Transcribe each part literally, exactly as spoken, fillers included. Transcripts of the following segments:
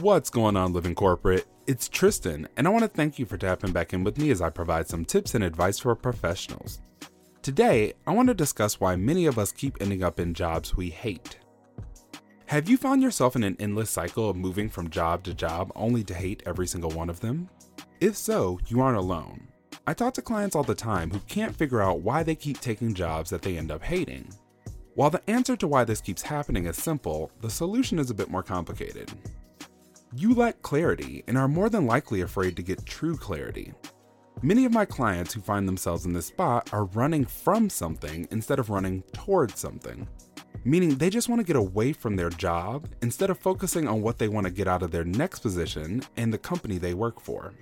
What's going on, Living Corporate? It's Tristan, and I want to thank you for tapping back in with me as I provide some tips and advice for professionals. Today, I want to discuss why many of us keep ending up in jobs we hate. Have you found yourself in an endless cycle of moving from job to job only to hate every single one of them? If so, you aren't alone. I talk to clients all the time who can't figure out why they keep taking jobs that they end up hating. While the answer to why this keeps happening is simple, the solution is a bit more complicated. You lack clarity and are more than likely afraid to get true clarity. Many of my clients who find themselves in this spot are running from something instead of running towards something, meaning they just want to get away from their job instead of focusing on what they want to get out of their next position and the company they work for.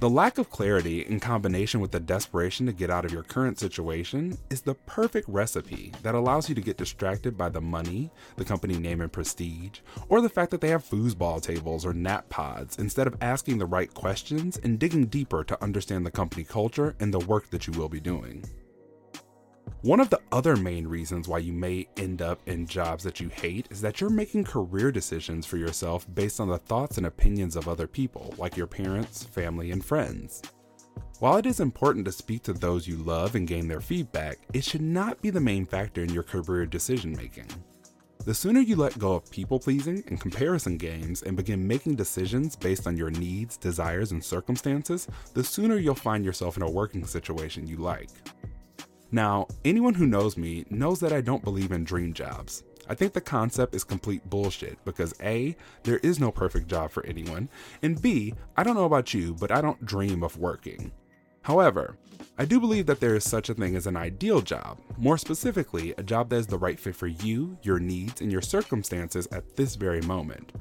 The lack of clarity in combination with the desperation to get out of your current situation is the perfect recipe that allows you to get distracted by the money, the company name and prestige, or the fact that they have foosball tables or nap pods instead of asking the right questions and digging deeper to understand the company culture and the work that you will be doing. One of the other main reasons why you may end up in jobs that you hate is that you're making career decisions for yourself based on the thoughts and opinions of other people, like your parents, family, and friends. While it is important to speak to those you love and gain their feedback, it should not be the main factor in your career decision-making. The sooner you let go of people-pleasing and comparison games and begin making decisions based on your needs, desires, and circumstances, the sooner you'll find yourself in a working situation you like. Now, anyone who knows me knows that I don't believe in dream jobs. I think the concept is complete bullshit because A, there is no perfect job for anyone, and B, I don't know about you, but I don't dream of working. However, I do believe that there is such a thing as an ideal job, more specifically, a job that is the right fit for you, your needs, and your circumstances at this very moment.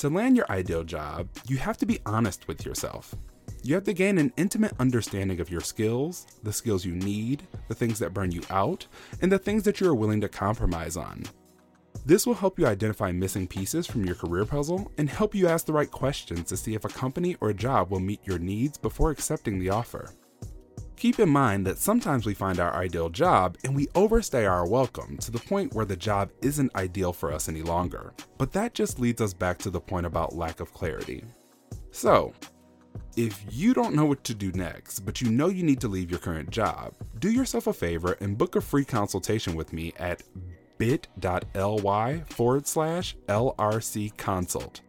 To land your ideal job, you have to be honest with yourself. You have to gain an intimate understanding of your skills, the skills you need, the things that burn you out, and the things that you are willing to compromise on. This will help you identify missing pieces from your career puzzle and help you ask the right questions to see if a company or a job will meet your needs before accepting the offer. Keep in mind that sometimes we find our ideal job and we overstay our welcome to the point where the job isn't ideal for us any longer, but that just leads us back to the point about lack of clarity. So, if you don't know what to do next, but you know you need to leave your current job, do yourself a favor and book a free consultation with me at bit.ly forward slash LRC consult.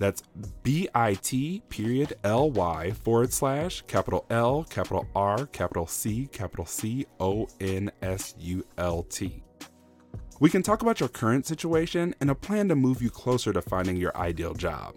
That's B-I-T period L-Y forward slash capital L, capital R, capital C, capital C O N S U L T. We can talk about your current situation and a plan to move you closer to finding your ideal job.